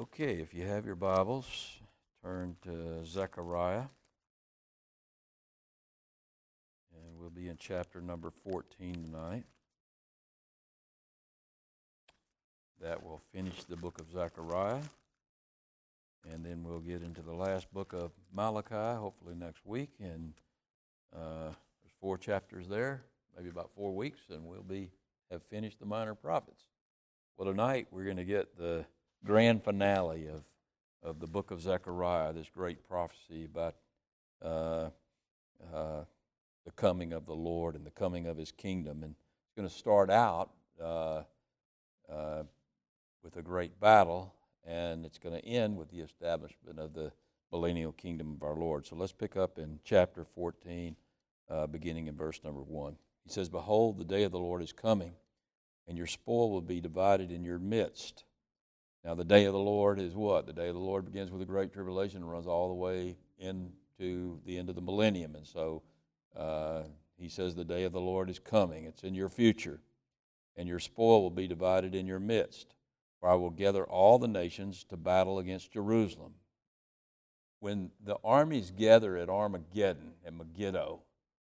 Okay, if you have your Bibles, turn to Zechariah, and we'll be in chapter number 14 tonight. That will finish the book of Zechariah, and then we'll get into the last book of Malachi, hopefully next week, and there's 4 chapters there, maybe about 4 weeks, and we'll have finished the Minor Prophets. Well, tonight we're going to get the grand finale of the book of Zechariah, this great prophecy about the coming of the Lord and the coming of His kingdom. And it's going to start out with a great battle, and it's going to end with the establishment of the millennial kingdom of our Lord. So let's pick up in chapter 14, beginning in verse number 1. He says, "Behold, the day of the Lord is coming, and your spoil will be divided in your midst." Now, the day of the Lord is what? The day of the Lord begins with the Great Tribulation and runs all the way into the end of the millennium. And so he says the day of the Lord is coming. It's in your future. "And your spoil will be divided in your midst, for I will gather all the nations to battle against Jerusalem." When the armies gather at Armageddon and Megiddo,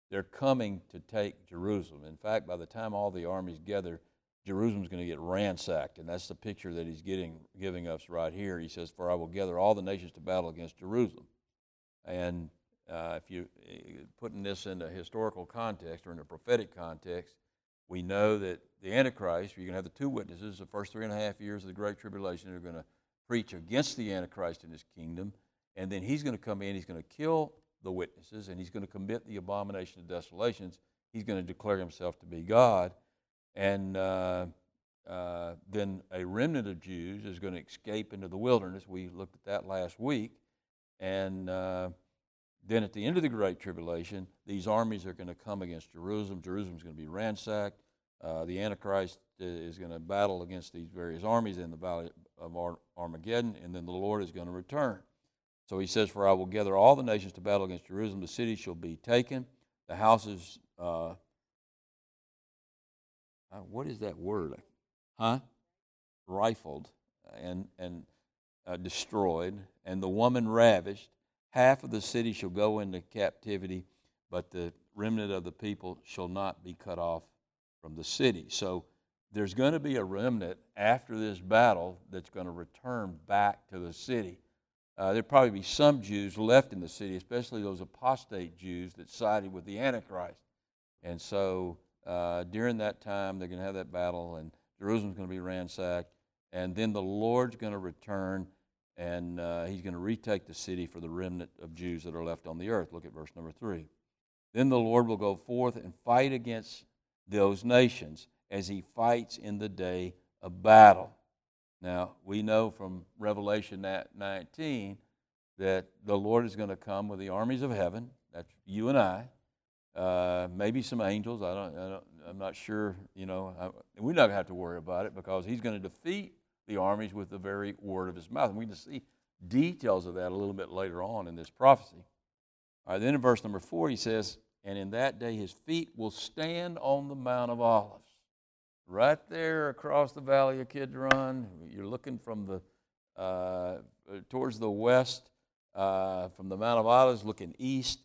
they're coming to take Jerusalem. In fact, by the time all the armies gather, Jerusalem's going to get ransacked, and that's the picture that he's giving us right here. He says, "For I will gather all the nations to battle against Jerusalem." And if you putting this in a historical context or in a prophetic context, we know that the Antichrist, you're going to have the two witnesses, the first 3.5 years of the Great Tribulation, are going to preach against the Antichrist and his kingdom, and then he's going to come in, he's going to kill the witnesses, and he's going to commit the abomination of desolations. He's going to declare himself to be God. And then a remnant of Jews is going to escape into the wilderness. We looked at that last week. And then at the end of the Great Tribulation, these armies are going to come against Jerusalem. Jerusalem's going to be ransacked. The Antichrist is going to battle against these various armies in the Valley of Armageddon, and then the Lord is going to return. So he says, "For I will gather all the nations to battle against Jerusalem. The city shall be taken. The houses..." What is that word? Rifled and destroyed, and the woman ravished. "Half of the city shall go into captivity, but the remnant of the people shall not be cut off from the city." So there's going to be a remnant after this battle that's going to return back to the city. There'll probably be some Jews left in the city, especially those apostate Jews that sided with the Antichrist. And so... during that time, they're going to have that battle, and Jerusalem's going to be ransacked, and then the Lord's going to return, and he's going to retake the city for the remnant of Jews that are left on the earth. Look at verse number 3. "Then the Lord will go forth and fight against those nations as he fights in the day of battle." Now, we know from Revelation 19 that the Lord is going to come with the armies of heaven. That's you and I. Maybe some angels. I'm not sure. You know, we're not going to have to worry about it because he's going to defeat the armies with the very word of his mouth. And we can see details of that a little bit later on in this prophecy. All right, then in verse number 4, he says, "And in that day his feet will stand on the Mount of Olives." Right there across the Valley of Kidron. You're looking from the towards the west from the Mount of Olives, looking east.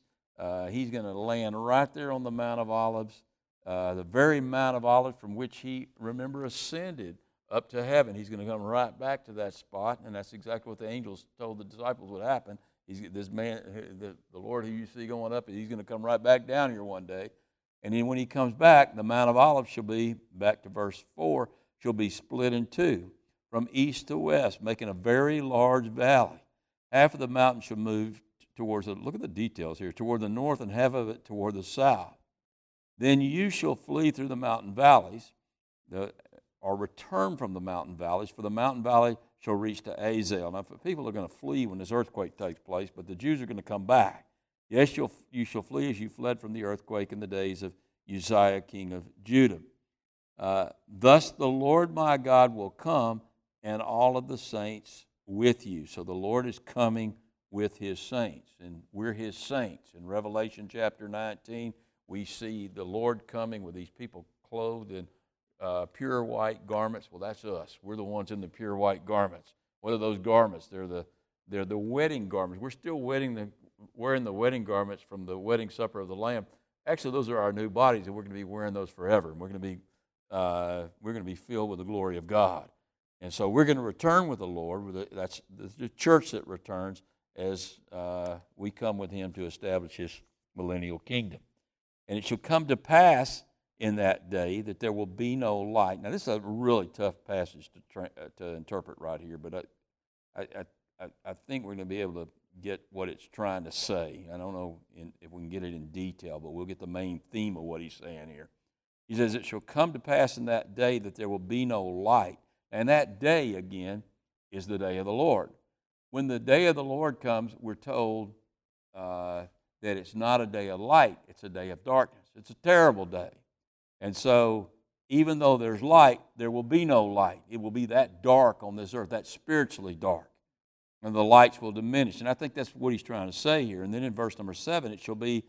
He's going to land right there on the Mount of Olives, the very Mount of Olives from which he, remember, ascended up to heaven. He's going to come right back to that spot, and that's exactly what the angels told the disciples would happen. This man, the Lord who you see going up, he's going to come right back down here one day. And then when he comes back, the Mount of Olives shall be, back to verse 4, shall be split in two from east to west, making a very large valley. Half of the mountain shall move look at the details here, toward the north, and half of it toward the south. Then you shall flee through the mountain valleys, or return from the mountain valleys, for the mountain valley shall reach to Azel. Now, people are going to flee when this earthquake takes place, but the Jews are going to come back. "Yes, you shall flee as you fled from the earthquake in the days of Uzziah, king of Judah. Thus the Lord my God will come, and all of the saints with you." So the Lord is coming with his saints, and we're his saints. In Revelation chapter 19, we see the Lord coming with these people clothed in pure white garments. Well, that's us. We're the ones in the pure white garments. What are those garments? They're the wedding garments. We're still wearing the wedding garments from the wedding supper of the Lamb. Actually, those are our new bodies, and we're going to be wearing those forever. And we're going to be filled with the glory of God. And so we're going to return with the Lord. That's the church that returns as we come with Him to establish His millennial kingdom. And it shall come to pass in that day that there will be no light. Now, this is a really tough passage to interpret right here, but I think we're going to be able to get what it's trying to say. I don't know if we can get it in detail, but we'll get the main theme of what he's saying here. He says, it shall come to pass in that day that there will be no light. And that day, again, is the day of the Lord. When the day of the Lord comes, we're told that it's not a day of light, it's a day of darkness. It's a terrible day. And so, even though there's light, there will be no light. It will be that dark on this earth, that spiritually dark. And the lights will diminish. And I think that's what he's trying to say here. And then in verse number 7, it shall be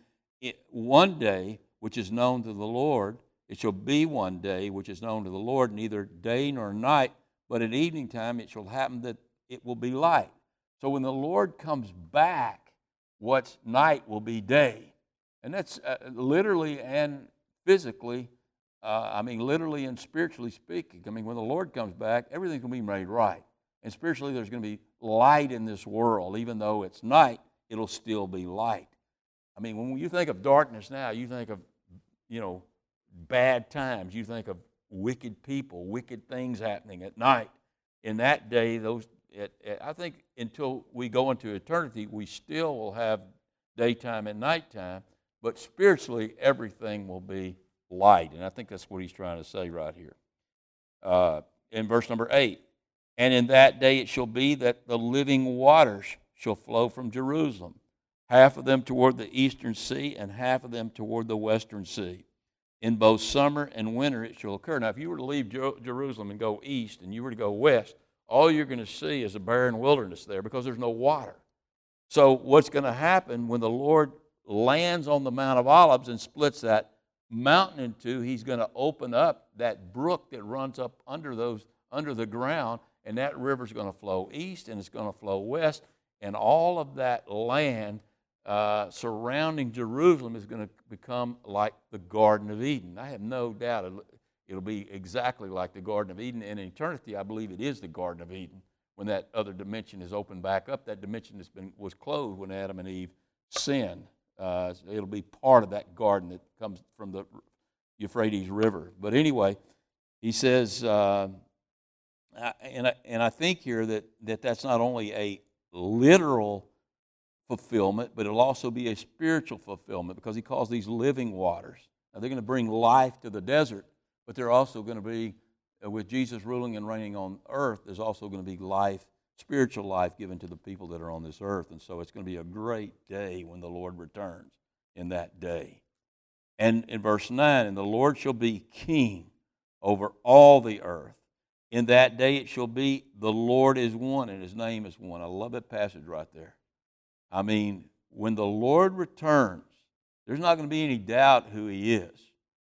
one day which is known to the Lord. It shall be one day which is known to the Lord, neither day nor night, but at evening time it shall happen that it will be light. So when the Lord comes back, what's night will be day. And that's literally and physically, literally and spiritually speaking. I mean, when the Lord comes back, everything's going to be made right. And spiritually, there's going to be light in this world. Even though it's night, it'll still be light. I mean, when you think of darkness now, you think of, bad times. You think of wicked people, wicked things happening at night. In that day, I think until we go into eternity, we still will have daytime and nighttime, but spiritually, everything will be light. And I think that's what he's trying to say right here. In verse number 8, and in that day it shall be that the living waters shall flow from Jerusalem, half of them toward the eastern sea and half of them toward the western sea. In both summer and winter it shall occur. Now, if you were to leave Jerusalem and go east and you were to go west, all you're going to see is a barren wilderness there because there's no water. So what's going to happen when the Lord lands on the Mount of Olives and splits that mountain in two, He's going to open up that brook that runs up under the ground, and that river's going to flow east and it's going to flow west, and all of that land surrounding Jerusalem is going to become like the Garden of Eden. I have no doubt it'll be exactly like the Garden of Eden. In eternity, I believe it is the Garden of Eden when that other dimension is opened back up, that dimension that was closed when Adam and Eve sinned. It'll be part of that garden that comes from the Euphrates River. But anyway, he says... I think here that that's not only a literal fulfillment, but it'll also be a spiritual fulfillment because he calls these living waters. Now, they're going to bring life to the desert, but they're also going to be, with Jesus ruling and reigning on earth, there's also going to be life, spiritual life given to the people that are on this earth. And so it's going to be a great day when the Lord returns in that day. And in verse 9, and the Lord shall be king over all the earth. In that day it shall be the Lord is one and His name is one. I love that passage right there. I mean, when the Lord returns, there's not going to be any doubt who He is.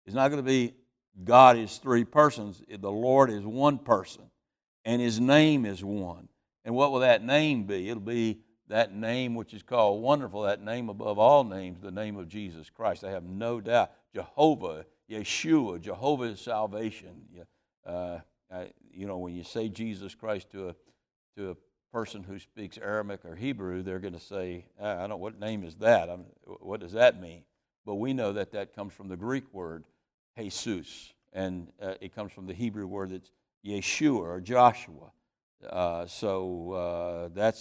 It's not going to be God is three persons. The Lord is one person and His name is one. And what will that name be? It'll be that name which is called Wonderful, that name above all names, the name of Jesus Christ. I have no doubt. Jehovah, Yeshua, Jehovah is salvation. When you say Jesus Christ to a person who speaks Aramaic or Hebrew, they're going to say, I don't know, what name is that? What does that mean? But we know that comes from the Greek word, Jesus, and it comes from the Hebrew word that's Yeshua or Joshua. That's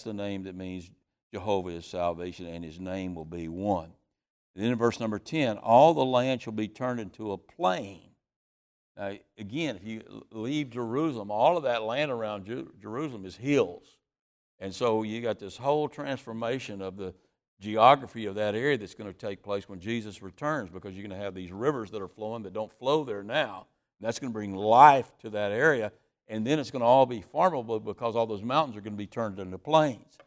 the name that means Jehovah is salvation, and His name will be one. And then in verse number 10, all the land shall be turned into a plain. Now, again, if you leave Jerusalem, all of that land around Jerusalem is hills. And so you got this whole transformation of the geography of that area that's going to take place when Jesus returns, because you're going to have these rivers that are flowing that don't flow there now. And that's going to bring life to that area. And then it's going to all be farmable because all those mountains are going to be turned into plains.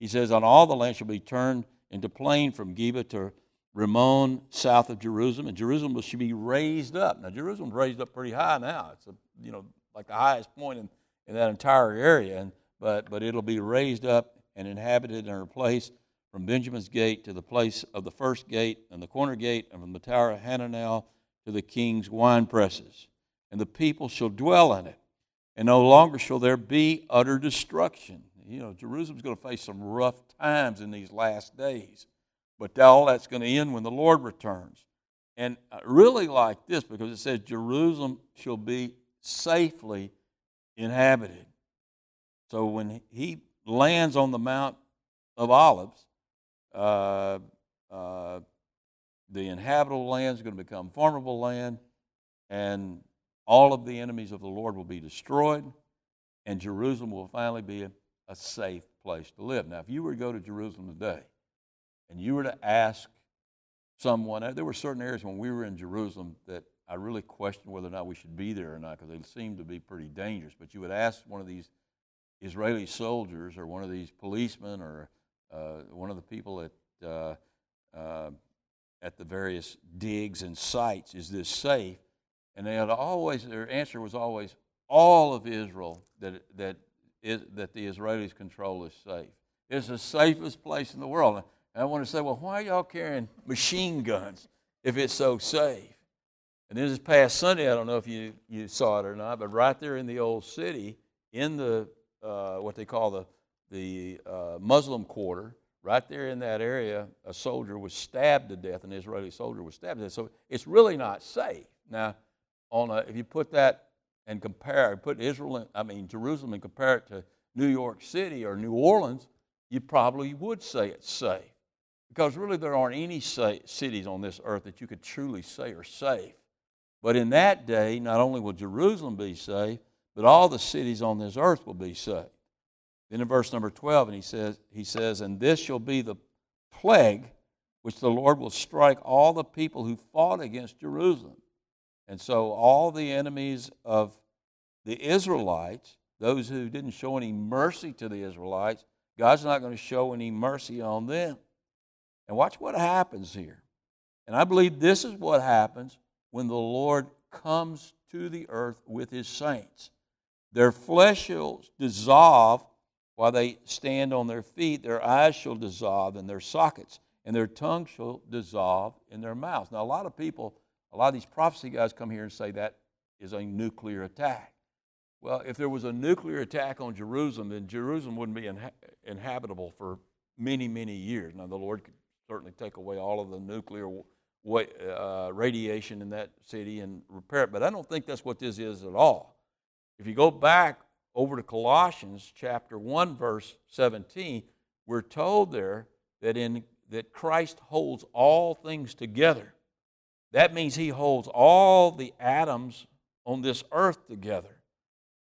He says, on all the land shall be turned into plain from Geba to Ramon, south of Jerusalem, and Jerusalem should be raised up. Now, Jerusalem's raised up pretty high now. It's like the highest point in that entire area, and but it'll be raised up and inhabited in her place from Benjamin's gate to the place of the first gate and the corner gate, and from the tower of Hananel to the king's wine presses. And the people shall dwell in it, and no longer shall there be utter destruction. You know, Jerusalem's going to face some rough times in these last days, but all that's going to end when the Lord returns. And I really like this because it says Jerusalem shall be safely inhabited. So when he lands on the Mount of Olives, the inhabitable land is going to become farmable land, and all of the enemies of the Lord will be destroyed, and Jerusalem will finally be a safe place to live. Now, if you were to go to Jerusalem today and you were to ask someone, there were certain areas when we were in Jerusalem that I really questioned whether or not we should be there or not because they seemed to be pretty dangerous. But you would ask one of these Israeli soldiers or one of these policemen or one of the people at the various digs and sites, is this safe? And they had always, their answer was always, all of Israel that the Israelis control is safe. It's the safest place in the world. And I want to say, well, why are y'all carrying machine guns if it's so safe? And then this past Sunday, I don't know if you saw it or not, but right there in the old city, in the what they call the Muslim quarter, right there in that area, a soldier was stabbed to death, an Israeli soldier was stabbed to death. So it's really not safe. Now, if you put that and Jerusalem and compare it to New York City or New Orleans, you probably would say it's safe. Because really there aren't any cities on this earth that you could truly say are safe. But in that day, not only will Jerusalem be safe, but all the cities on this earth will be safe. Then in verse number 12, and he says, and this shall be the plague which the Lord will strike all the people who fought against Jerusalem. And so all the enemies of the Israelites, those who didn't show any mercy to the Israelites, God's not going to show any mercy on them. And watch what happens here. And I believe this is what happens when the Lord comes to the earth with his saints. Their flesh shall dissolve while they stand on their feet. Their eyes shall dissolve in their sockets, and their tongue shall dissolve in their mouths. Now, a lot of these prophecy guys come here and say that is a nuclear attack. Well, if there was a nuclear attack on Jerusalem, then Jerusalem wouldn't be inhabitable for many, many years. Now, the Lord could certainly take away all of the nuclear radiation in that city and repair it, but I don't think that's what this is at all. If you go back over to Colossians chapter 1, verse 17, we're told there that Christ holds all things together. That means he holds all the atoms on this earth together.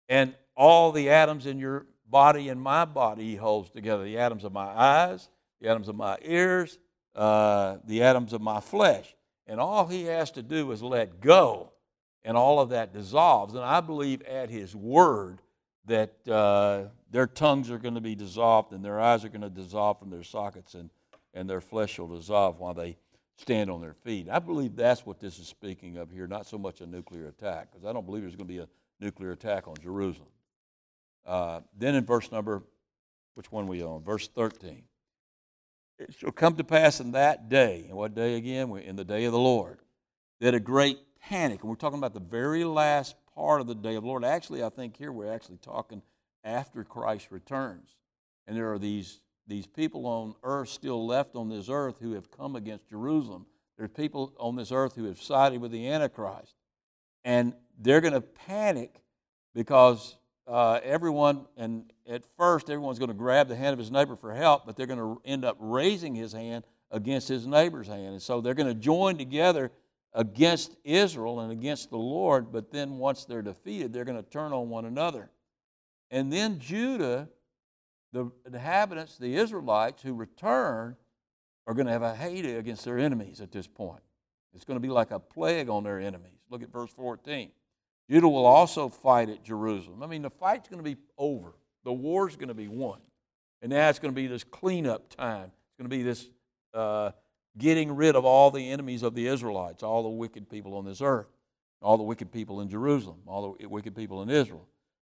And all the atoms in your body and my body he holds together. The atoms of my eyes, the atoms of my ears, the atoms of my flesh. And all he has to do is let go, and all of that dissolves. And I believe at his word that their tongues are going to be dissolved, and their eyes are going to dissolve from their sockets, and their flesh will dissolve while they stand on their feet. I believe that's what this is speaking of here, not so much a nuclear attack, because I don't believe there's going to be a nuclear attack on Jerusalem. Then in verse number, which one we on? Verse 13. It shall come to pass in that day, and what day again? In the day of the Lord, that a great panic, and we're talking about the very last part of the day of the Lord. Actually, I think here we're actually talking after Christ returns. And there are these people on earth still left on this earth who have come against Jerusalem. There are people on this earth who have sided with the Antichrist. And they're going to panic because everyone's going to grab the hand of his neighbor for help, but they're going to end up raising his hand against his neighbor's hand. And so they're going to join together against Israel and against the Lord, but then once they're defeated, they're going to turn on one another. And then Judah, the inhabitants, the Israelites who return, are going to have a heyday against their enemies at this point. It's going to be like a plague on their enemies. Look at verse 14. Judah will also fight at Jerusalem. I mean, the fight's going to be over. The war's going to be won. And now it's going to be this cleanup time. It's going to be this getting rid of all the enemies of the Israelites, all the wicked people on this earth, all the wicked people in Jerusalem, all the wicked people in Israel.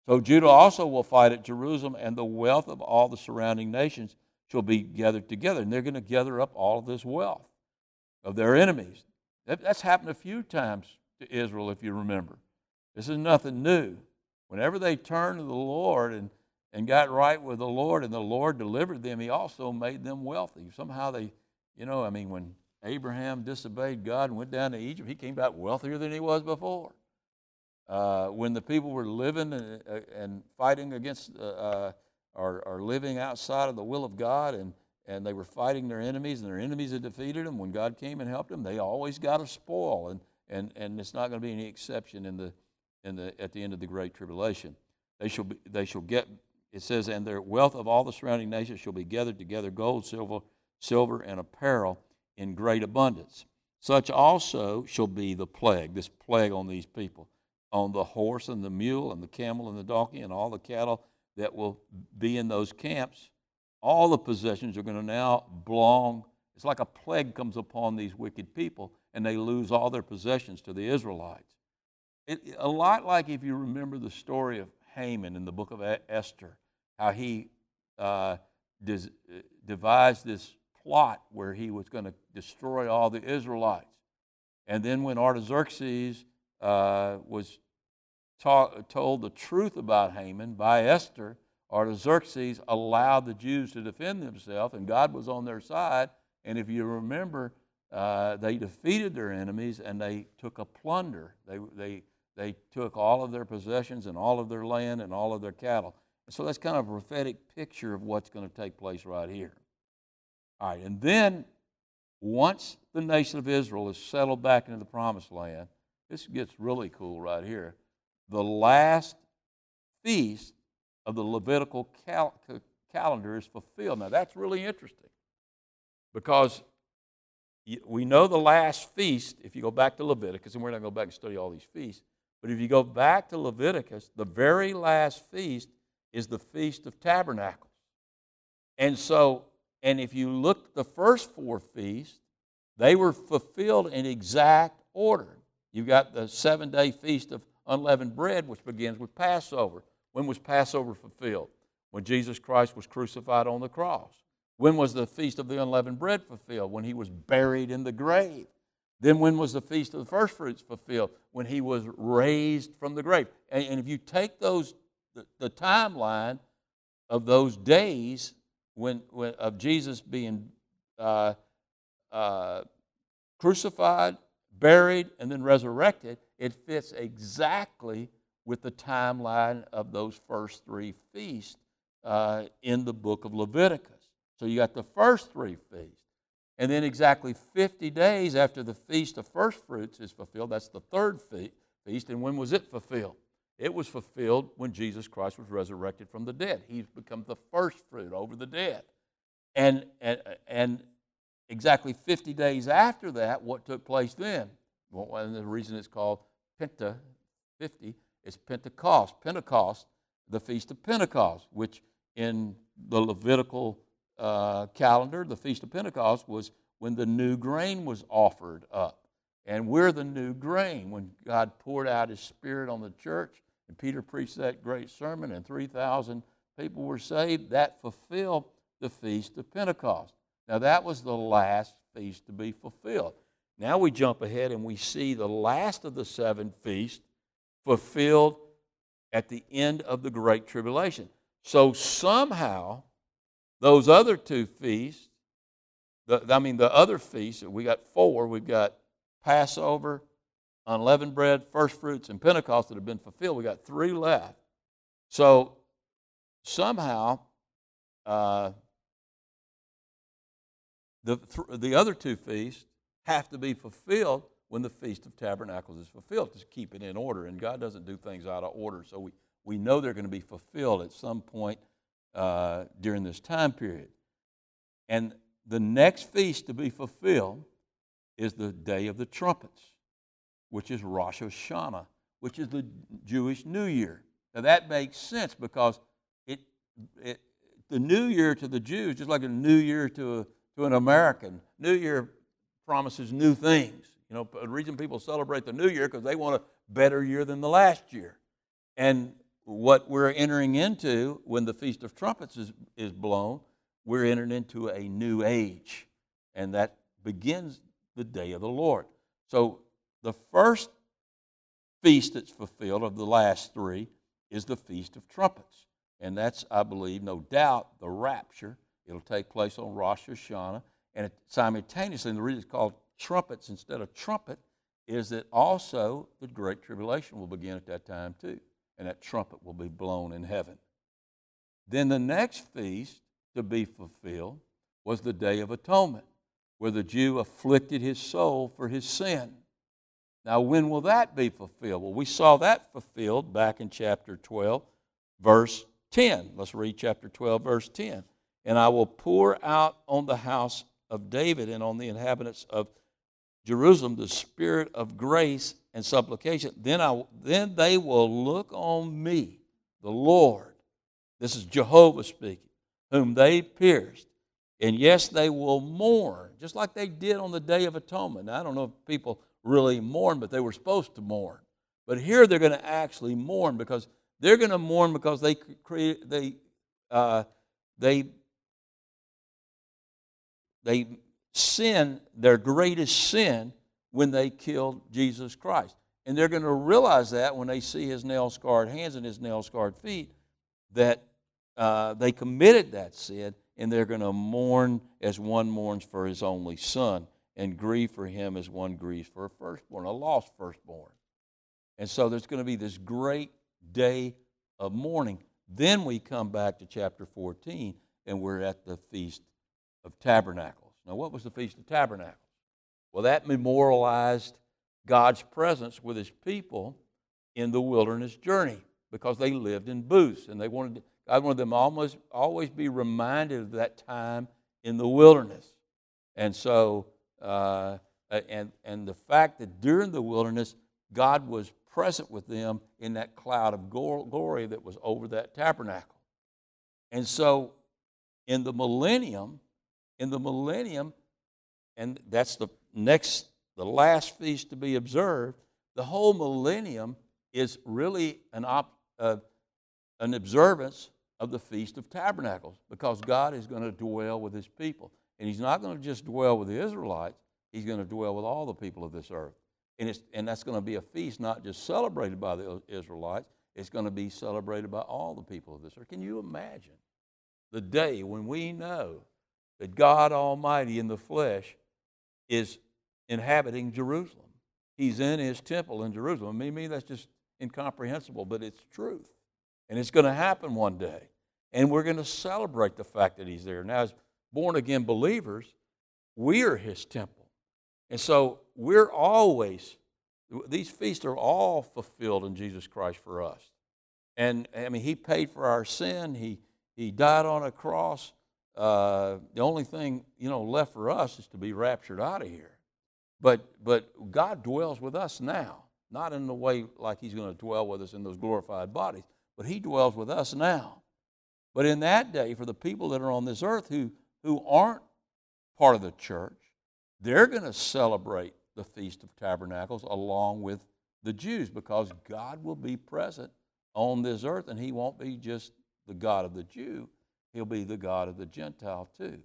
So Judah also will fight at Jerusalem, and the wealth of all the surrounding nations shall be gathered together. And they're going to gather up all of this wealth of their enemies. That's happened a few times to Israel, if you remember. This is nothing new. Whenever they turned to the Lord and got right with the Lord, and the Lord delivered them, He also made them wealthy. Somehow they, when Abraham disobeyed God and went down to Egypt, he came back wealthier than he was before. When the people were living and fighting against or living outside of the will of God, and they were fighting their enemies, and their enemies had defeated them, when God came and helped them, they always got a spoil, and it's not going to be any exception at the end of the Great Tribulation. They shall get. It says, and their wealth of all the surrounding nations shall be gathered together, gold, silver, and apparel in great abundance. Such also shall be the plague, this plague on these people, on the horse and the mule and the camel and the donkey and all the cattle that will be in those camps. All the possessions are going to now belong. It's like a plague comes upon these wicked people, and they lose all their possessions to the Israelites. A lot like if you remember the story of Haman in the book of Esther, how he devised this plot where he was going to destroy all the Israelites. And then when Artaxerxes was told the truth about Haman by Esther, Artaxerxes allowed the Jews to defend themselves, and God was on their side. And if you remember, they defeated their enemies, and they took a plunder. They took all of their possessions and all of their land and all of their cattle. So that's kind of a prophetic picture of what's going to take place right here. All right, and then once the nation of Israel is settled back into the Promised Land, this gets really cool right here. The last feast of the Levitical calendar is fulfilled. Now, that's really interesting, because we know the last feast, if you go back to Leviticus, and we're not going to go back and study all these feasts, but if you go back to Leviticus, the very last feast is the Feast of Tabernacles. And if you look at the first four feasts, they were fulfilled in exact order. You've got the 7-day Feast of Unleavened Bread, which begins with Passover. When was Passover fulfilled? When Jesus Christ was crucified on the cross. When was the Feast of the Unleavened Bread fulfilled? When He was buried in the grave. Then when was the Feast of the First Fruits fulfilled? When He was raised from the grave. And if you take those, the timeline of those days when of Jesus being crucified, buried, and then resurrected, it fits exactly with the timeline of those first three feasts in the book of Leviticus. So you got the first three feasts. And then exactly 50 days after the Feast of First Fruits is fulfilled, that's the third feast. And when was it fulfilled? It was fulfilled when Jesus Christ was resurrected from the dead. He's become the first fruit over the dead. And exactly 50 days after that, what took place then? Well, and the reason it's called Pentecost. Pentecost, the Feast of Pentecost, which in the Levitical calendar, the Feast of Pentecost was when the new grain was offered up. And we're the new grain. When God poured out His Spirit on the church, and Peter preached that great sermon, and 3,000 people were saved, that fulfilled the Feast of Pentecost. Now, that was the last feast to be fulfilled. Now we jump ahead and we see the last of the seven feasts fulfilled at the end of the Great Tribulation. So somehow, those other two feasts, the other feasts, we got four. We've got Passover, Unleavened Bread, First Fruits, and Pentecost that have been fulfilled. We got three left. So somehow the other two feasts have to be fulfilled when the Feast of Tabernacles is fulfilled, to keep it in order. And God doesn't do things out of order. So we know they're going to be fulfilled at some point during this time period. And the next feast to be fulfilled is the Day of the Trumpets, which is Rosh Hashanah, which is the Jewish New Year. Now that makes sense, because the New Year to the Jews, just like a New Year to an American, New Year promises new things. The reason people celebrate the New Year, because they want a better year than the last year. And what we're entering into when the Feast of Trumpets is blown, we're entering into a new age, and that begins the day of the Lord. So the first feast that's fulfilled of the last three is the Feast of Trumpets, and that's, I believe, no doubt, the rapture. It'll take place on Rosh Hashanah, and simultaneously, and the reason it's called trumpets instead of trumpet is that also the Great Tribulation will begin at that time too, and that trumpet will be blown in heaven. Then the next feast to be fulfilled was the Day of Atonement, where the Jew afflicted his soul for his sin. Now, when will that be fulfilled? Well, we saw that fulfilled back in chapter 12, verse 10. Let's read chapter 12, verse 10. And I will pour out on the house of David and on the inhabitants of Jerusalem the spirit of grace and supplication. Then they will look on me, the Lord. This is Jehovah speaking, whom they pierced. And yes, they will mourn, just like they did on the Day of Atonement. Now, I don't know if people really mourn, but they were supposed to mourn. But here they're going to actually mourn because they're going to mourn because they sinned their greatest sin when they killed Jesus Christ. And they're going to realize that when they see his nail-scarred hands and his nail-scarred feet, that they committed that sin, and they're going to mourn as one mourns for his only son, and grieve for him as one grieves for a firstborn, a lost firstborn. And so there's going to be this great day of mourning. Then we come back to chapter 14, and we're at the Feast of Tabernacles. Now, what was the Feast of Tabernacles? Well, that memorialized God's presence with his people in the wilderness journey because they lived in booths, and God wanted them to always be reminded of that time in the wilderness. And so, and the fact that during the wilderness, God was present with them in that cloud of glory that was over that tabernacle. And so in the millennium, and that's the last feast to be observed, the whole millennium is really an observance of the Feast of Tabernacles because God is going to dwell with his people. And he's not going to just dwell with the Israelites. He's going to dwell with all the people of this earth. And that's going to be a feast not just celebrated by the Israelites. It's going to be celebrated by all the people of this earth. Can you imagine the day when we know that God Almighty in the flesh is inhabiting Jerusalem? He's in his temple in Jerusalem. I mean, that's just incomprehensible, but it's truth. And it's going to happen one day. And we're going to celebrate the fact that he's there. Now, born-again believers, we are his temple. And so these feasts are all fulfilled in Jesus Christ for us. And, I mean, he paid for our sin. He died on a cross. The only thing, left for us is to be raptured out of here. But God dwells with us now, not in the way like he's going to dwell with us in those glorified bodies, but he dwells with us now. But in that day, for the people that are on this earth who aren't part of the church, they're going to celebrate the Feast of Tabernacles along with the Jews because God will be present on this earth, and he won't be just the God of the Jew. He'll be the God of the Gentile too.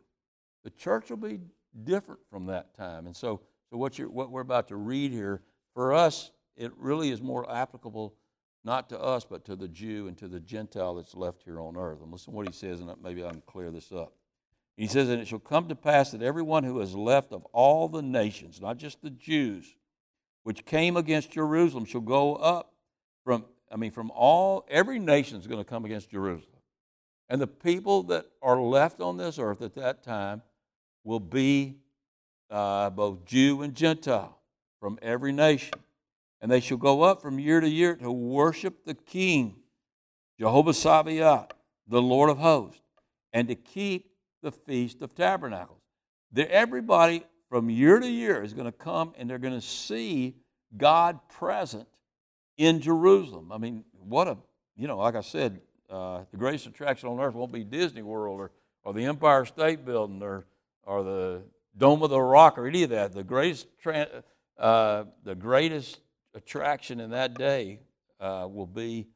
The church will be different from that time. And so what we're about to read here, for us, it really is more applicable not to us but to the Jew and to the Gentile that's left here on earth. And listen to what he says, and maybe I can clear this up. He says, and it shall come to pass that everyone who is left of all the nations, not just the Jews, which came against Jerusalem shall go up every nation is going to come against Jerusalem. And the people that are left on this earth at that time will be both Jew and Gentile from every nation. And they shall go up from year to year to worship the King, Jehovah Sabaoth, the Lord of hosts, and to keep the Feast of Tabernacles. Everybody from year to year is going to come, and they're going to see God present in Jerusalem. I mean, like I said, the greatest attraction on earth won't be Disney World or the Empire State Building or the Dome of the Rock or any of that. The greatest attraction in that day will be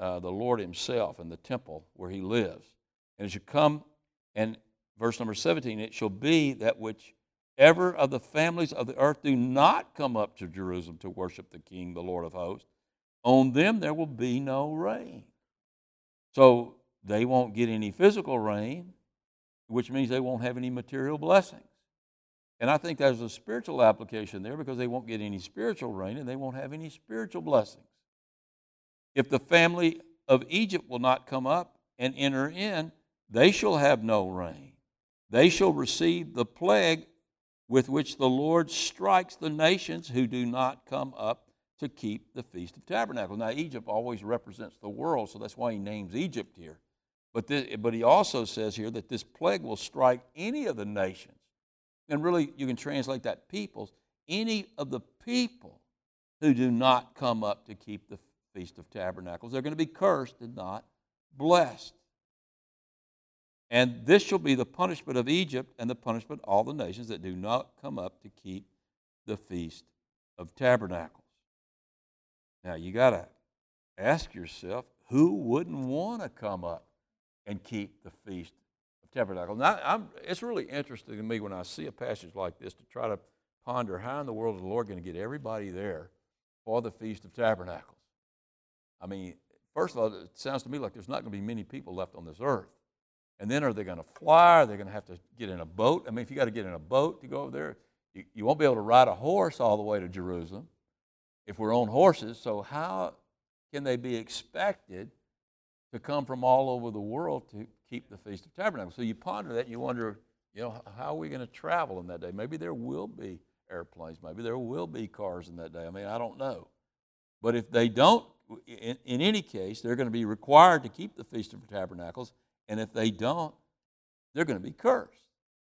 the Lord himself and the temple where he lives. And it shall come, and verse number 17, it shall be that whichever of the families of the earth do not come up to Jerusalem to worship the King, the Lord of hosts, on them there will be no rain. So they won't get any physical rain, which means they won't have any material blessings. And I think there's a spiritual application there, because they won't get any spiritual rain and they won't have any spiritual blessings. If the family of Egypt will not come up and enter in, they shall have no rain. They shall receive the plague with which the Lord strikes the nations who do not come up to keep the Feast of Tabernacles. Now, Egypt always represents the world, so that's why he names Egypt here. But he also says here that this plague will strike any of the nations. And really, you can translate that peoples, any of the people who do not come up to keep the Feast of Tabernacles. They're going to be cursed and not blessed. And this shall be the punishment of Egypt and the punishment of all the nations that do not come up to keep the Feast of Tabernacles. Now, you got to ask yourself, who wouldn't want to come up and keep the Feast of Tabernacles? Now, it's really interesting to me when I see a passage like this to try to ponder how in the world is the Lord going to get everybody there for the Feast of Tabernacles. I mean, first of all, it sounds to me like there's not going to be many people left on this earth. And then are they going to fly? Are they going to have to get in a boat? I mean, if you got to get in a boat to go over there, you won't be able to ride a horse all the way to Jerusalem if we're on horses. So how can they be expected to come from all over the world to keep the Feast of Tabernacles? So you ponder that and you wonder, how are we going to travel in that day? Maybe there will be airplanes. Maybe there will be cars in that day. I mean, I don't know. But if they don't, in any case, they're going to be required to keep the Feast of Tabernacles. And if they don't, they're going to be cursed.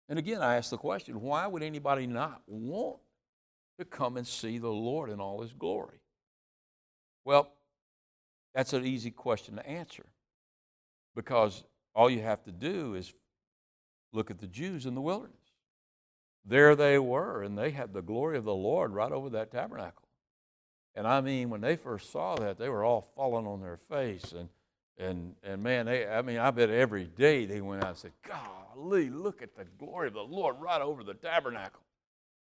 And again, I ask the question, why would anybody not want to come and see the Lord in all his glory? Well, that's an easy question to answer, because all you have to do is look at the Jews in the wilderness. There they were, and they had the glory of the Lord right over that tabernacle. And I mean, when they first saw that, they were all falling on their face. And man, I bet every day they went out and said, golly, look at the glory of the Lord right over the tabernacle.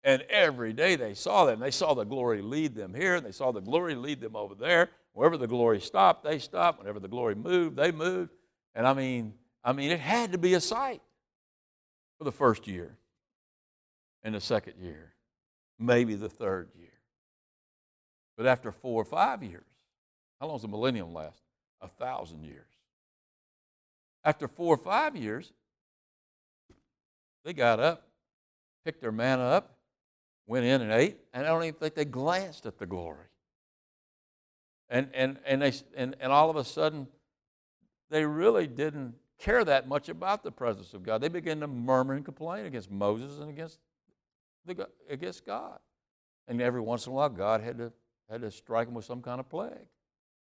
And every day they saw that, and they saw the glory lead them here, and they saw the glory lead them over there. Wherever the glory stopped, they stopped. Whenever the glory moved, they moved. And I mean, it had to be a sight for the first year and the second year, maybe the third year. But after 4 or 5 years, how long does the millennium last? 1,000 years. After 4 or 5 years, they got up, picked their manna up, went in and ate, and I don't even think they glanced at the glory. And all of a sudden, they really didn't care that much about the presence of God. They began to murmur and complain against Moses and against God. And every once in a while, God had to strike them with some kind of plague.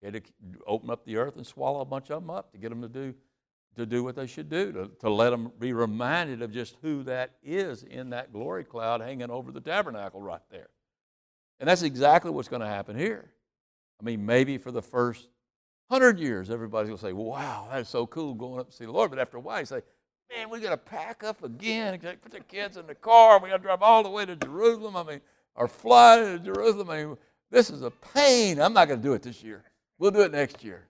He had to open up the earth and swallow a bunch of them up to get them to do what they should do, to let them be reminded of just who that is in that glory cloud hanging over the tabernacle right there. And that's exactly what's going to happen here. I mean, maybe for the first 100 years, everybody's going to say, wow, that's so cool going up to see the Lord. But after a while, you say, man, we got to pack up again, put the kids in the car, we got to drive all the way to Jerusalem, or fly to Jerusalem. This is a pain. I'm not going to do it this year. We'll do it next year.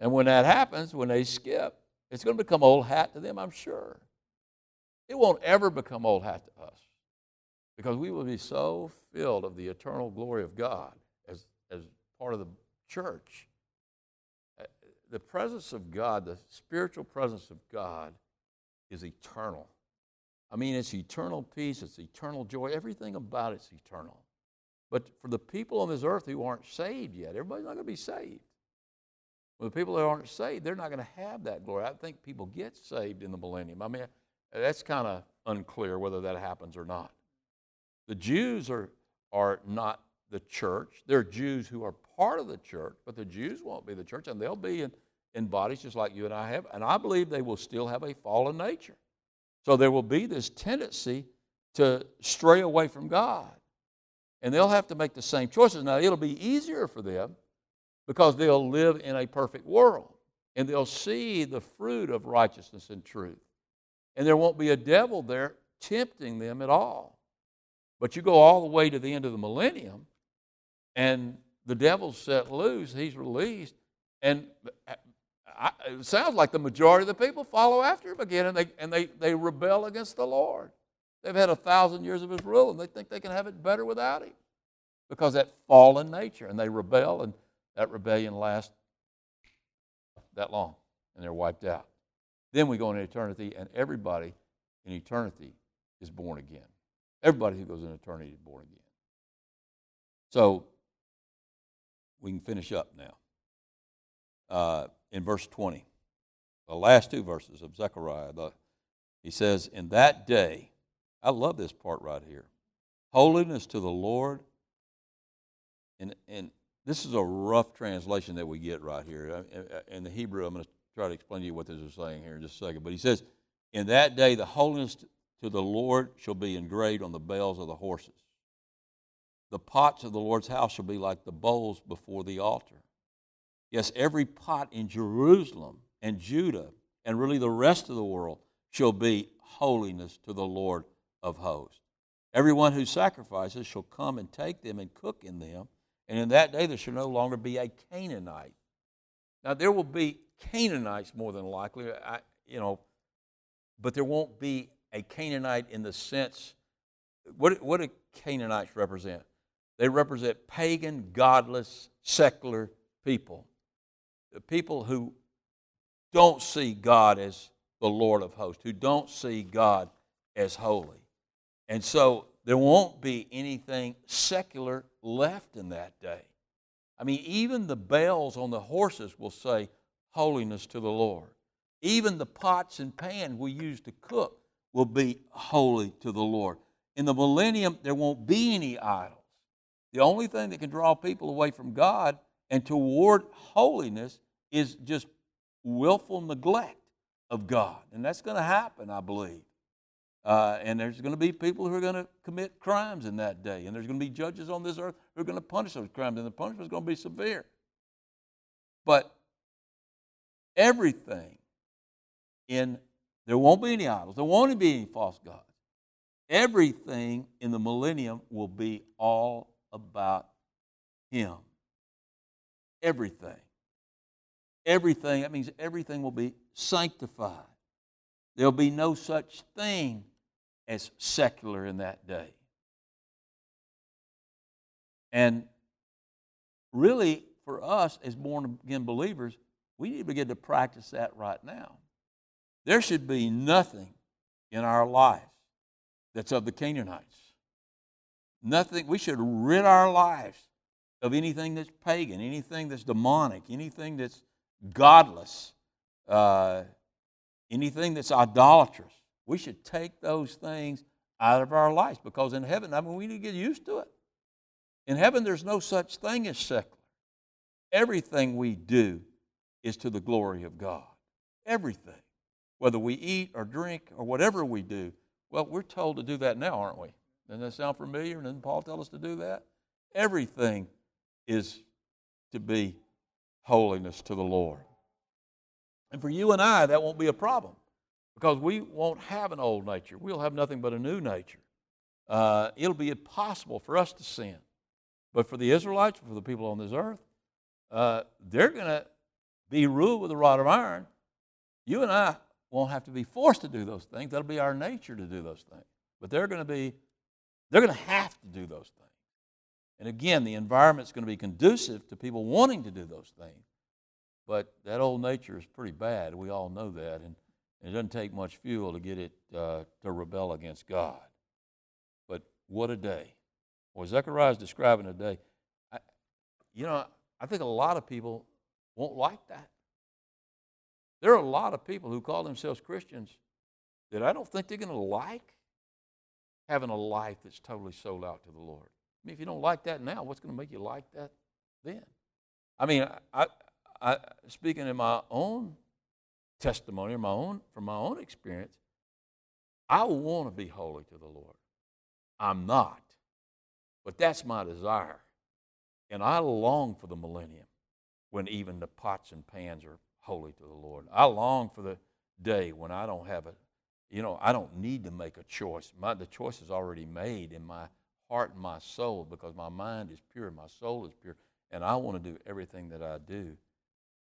And when that happens, when they skip, it's going to become old hat to them, I'm sure. It won't ever become old hat to us, because we will be so filled of the eternal glory of God as part of the church. The presence of God, the spiritual presence of God, is eternal. I mean, it's eternal peace, it's eternal joy, everything about it's eternal. But for the people on this earth who aren't saved yet, everybody's not going to be saved. For the people who aren't saved, they're not going to have that glory. I think people get saved in the millennium. I mean, that's kind of unclear whether that happens or not. The Jews are not the church. They're Jews who are part of the church, but the Jews won't be the church, and they'll be in bodies just like you and I have. And I believe they will still have a fallen nature. So there will be this tendency to stray away from God. And they'll have to make the same choices. Now, it'll be easier for them because they'll live in a perfect world, and they'll see the fruit of righteousness and truth. And there won't be a devil there tempting them at all. But you go all the way to the end of the millennium, and the devil's set loose, he's released, and it sounds like the majority of the people follow after him again, and they rebel against the Lord. They've had 1,000 years of his rule, and they think they can have it better without him because that fallen nature, and they rebel, and that rebellion lasts that long, and they're wiped out. Then we go into eternity, and everybody in eternity is born again. Everybody who goes into eternity is born again. So we can finish up now. In verse 20, the last two verses of Zechariah, he says, in that day, I love this part right here, holiness to the Lord. And this is a rough translation that we get right here. In the Hebrew, I'm going to try to explain to you what this is saying here in just a second. But he says, in that day, the holiness to the Lord shall be engraved on the bells of the horses. The pots of the Lord's house shall be like the bowls before the altar. Yes, every pot in Jerusalem and Judah and really the rest of the world shall be holiness to the Lord of hosts. Everyone who sacrifices shall come and take them and cook in them, and in that day there shall no longer be a Canaanite. Now there will be Canaanites more than likely, but there won't be a Canaanite in the sense, what do Canaanites represent? They represent pagan, godless, secular people. The people who don't see God as the Lord of hosts, who don't see God as holy. And so there won't be anything secular left in that day. I mean, even the bells on the horses will say, holiness to the Lord. Even the pots and pans we use to cook will be holy to the Lord. In the millennium, there won't be any idols. The only thing that can draw people away from God and toward holiness is just willful neglect of God. And that's going to happen, I believe. And there's going to be people who are going to commit crimes in that day. And there's going to be judges on this earth who are going to punish those crimes. And the punishment is going to be severe. But everything there won't be any idols. There won't be any false gods. Everything in the millennium will be all about Him. Everything. Everything, that means everything will be sanctified. There'll be no such thing as secular in that day. And really, for us as born-again believers, we need to begin to practice that right now. There should be nothing in our life that's of the Canaanites. Nothing. We should rid our lives of anything that's pagan, anything that's demonic, anything that's godless, anything that's idolatrous. We should take those things out of our lives because in heaven, we need to get used to it. In heaven, there's no such thing as secular. Everything we do is to the glory of God. Everything. Whether we eat or drink or whatever we do, well, we're told to do that now, aren't we? Doesn't that sound familiar? And doesn't Paul tell us to do that? Everything is to be holiness to the Lord. And for you and I, that won't be a problem because we won't have an old nature. We'll have nothing but a new nature. It'll be impossible for us to sin. But for the Israelites, for the people on this earth, they're going to be ruled with a rod of iron. You and I won't have to be forced to do those things. That'll be our nature to do those things. But they're going to have to do those things. And again, the environment's going to be conducive to people wanting to do those things. But that old nature is pretty bad. We all know that. And it doesn't take much fuel to get it to rebel against God. But what a day. Well, Zechariah's describing a day. I think a lot of people won't like that. There are a lot of people who call themselves Christians that I don't think they're going to like having a life that's totally sold out to the Lord. I mean, if you don't like that now, what's going to make you like that then? I speaking in my own testimony, from my own experience, I want to be holy to the Lord. I'm not, but that's my desire, and I long for the millennium. when even the pots and pans are holy to the Lord. I long for the day when I don't have a, I don't need to make a choice. The choice is already made in my heart and my soul, because my mind is pure, my soul is pure, and I want to do everything that I do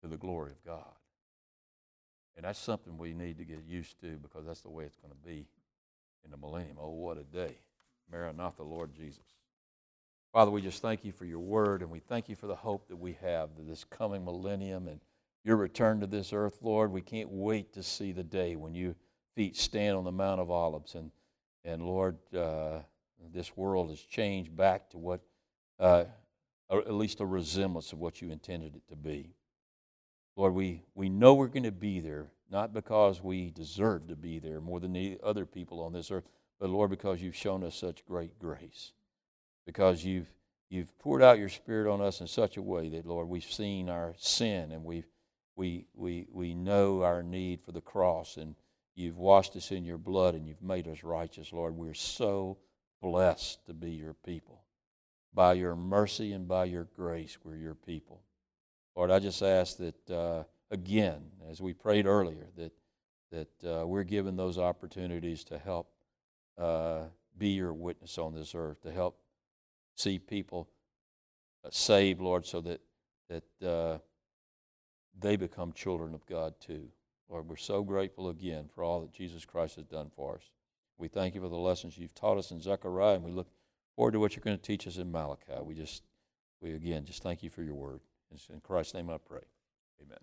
to the glory of God. And that's something we need to get used to, because that's the way it's going to be in the millennium. Oh, what a day. Maranatha, Lord Jesus. Father, we just thank you for your word, and we thank you for the hope that we have that this coming millennium and your return to this earth, Lord. We can't wait to see the day when your feet stand on the Mount of Olives. And Lord, this world has changed back to what, at least a resemblance of what you intended it to be. Lord, we know we're going to be there, not because we deserve to be there more than the other people on this earth, but Lord, because you've shown us such great grace, because you've poured out your Spirit on us in such a way that, Lord, we've seen our sin, and we know our need for the cross, and you've washed us in your blood, and you've made us righteous, Lord. We're so blessed to be your people. By your mercy and by your grace, we're your people. Lord, I just ask that, again, as we prayed earlier, that we're given those opportunities to help be your witness on this earth, to help see people saved, Lord, so that they become children of God too. Lord, we're so grateful again for all that Jesus Christ has done for us. We thank you for the lessons you've taught us in Zechariah, and we look forward to what you're going to teach us in Malachi. We again just thank you for your word. It's in Christ's name I pray. Amen.